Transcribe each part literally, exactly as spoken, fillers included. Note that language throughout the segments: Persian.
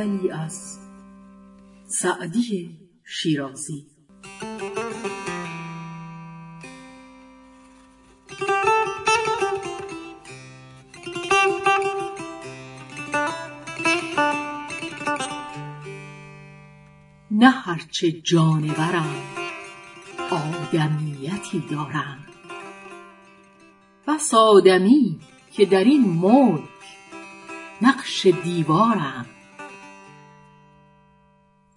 غزلی از سعدی شیرازی. نه هرچه جانورم آدمیتی دارم، بس آدمی که در این ملک نقش دیوارم.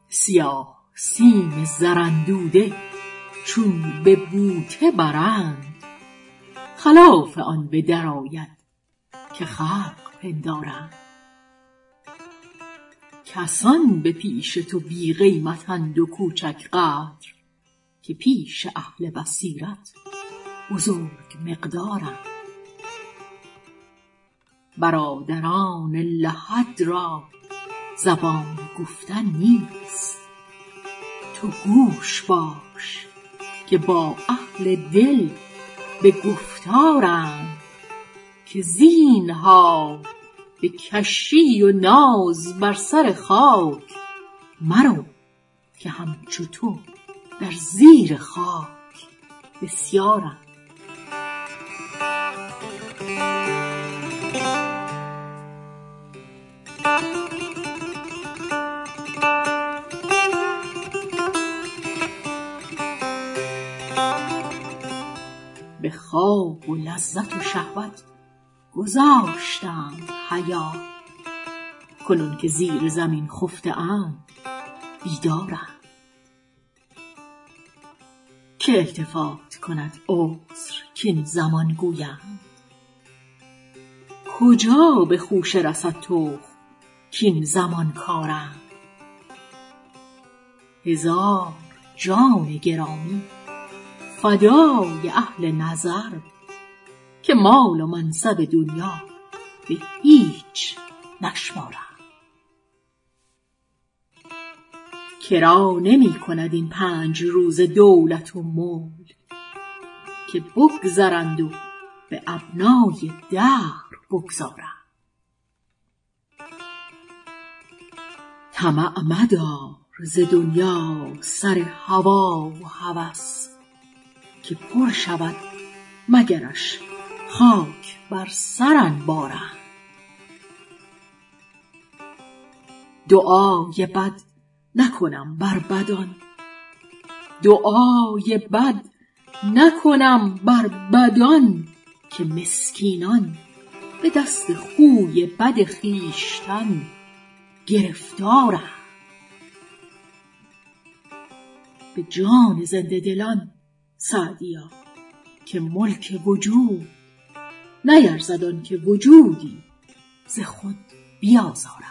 سیاه سیم زرندوده چون به بوته برند، خلاف آن به در آید که خلق پندارند. کسان به پیش تو بی قیمتند و کوچک قدر، که پیش اهل بصیرت بزرگ مقدارم. برادران لحد را زبان گفتن نیست، تو گوش باش که با اهل دل به گفتارم. که زینها به کشی و ناز بر سر خاک مرو، که همچو تو در زیر خاک بسیارم. به خواب و لذت و شهوت گذاشتم حیا، کنون که زیر زمین خفته ام بیدارم. که التفات کند عذر کاین زمان گویند، کجا به خوشه رسد تو کاین زمان کارم. هزار جان گرامی فدای اهل نظر، که مال و منصب دنیا به هیچ نشمارم. کرا نمی کند این پنج روز دولت و مول، که بگذرند و به ابنای دهر بگذارم. طمع مدار ز دنیا سر هوا و هوس، که پر شود مگرش خاک بر سر انبارم. دعای بد نکنم بر بدان، دعای بد نکنم بر بدان، که مسکینان به دست خوی بد خویشتن گرفتارم. به جان زنده دلان سعدیا که ملک وجود نیرزد آن که وجودی ز خود بیازارم.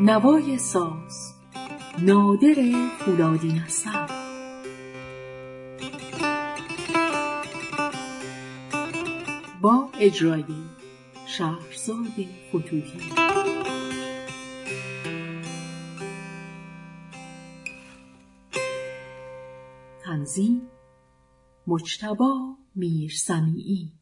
نوای ساز نادر فولادینسب. با اجرای شهرزاد فتوحی. تنظیم مجتبی میرسمیعی.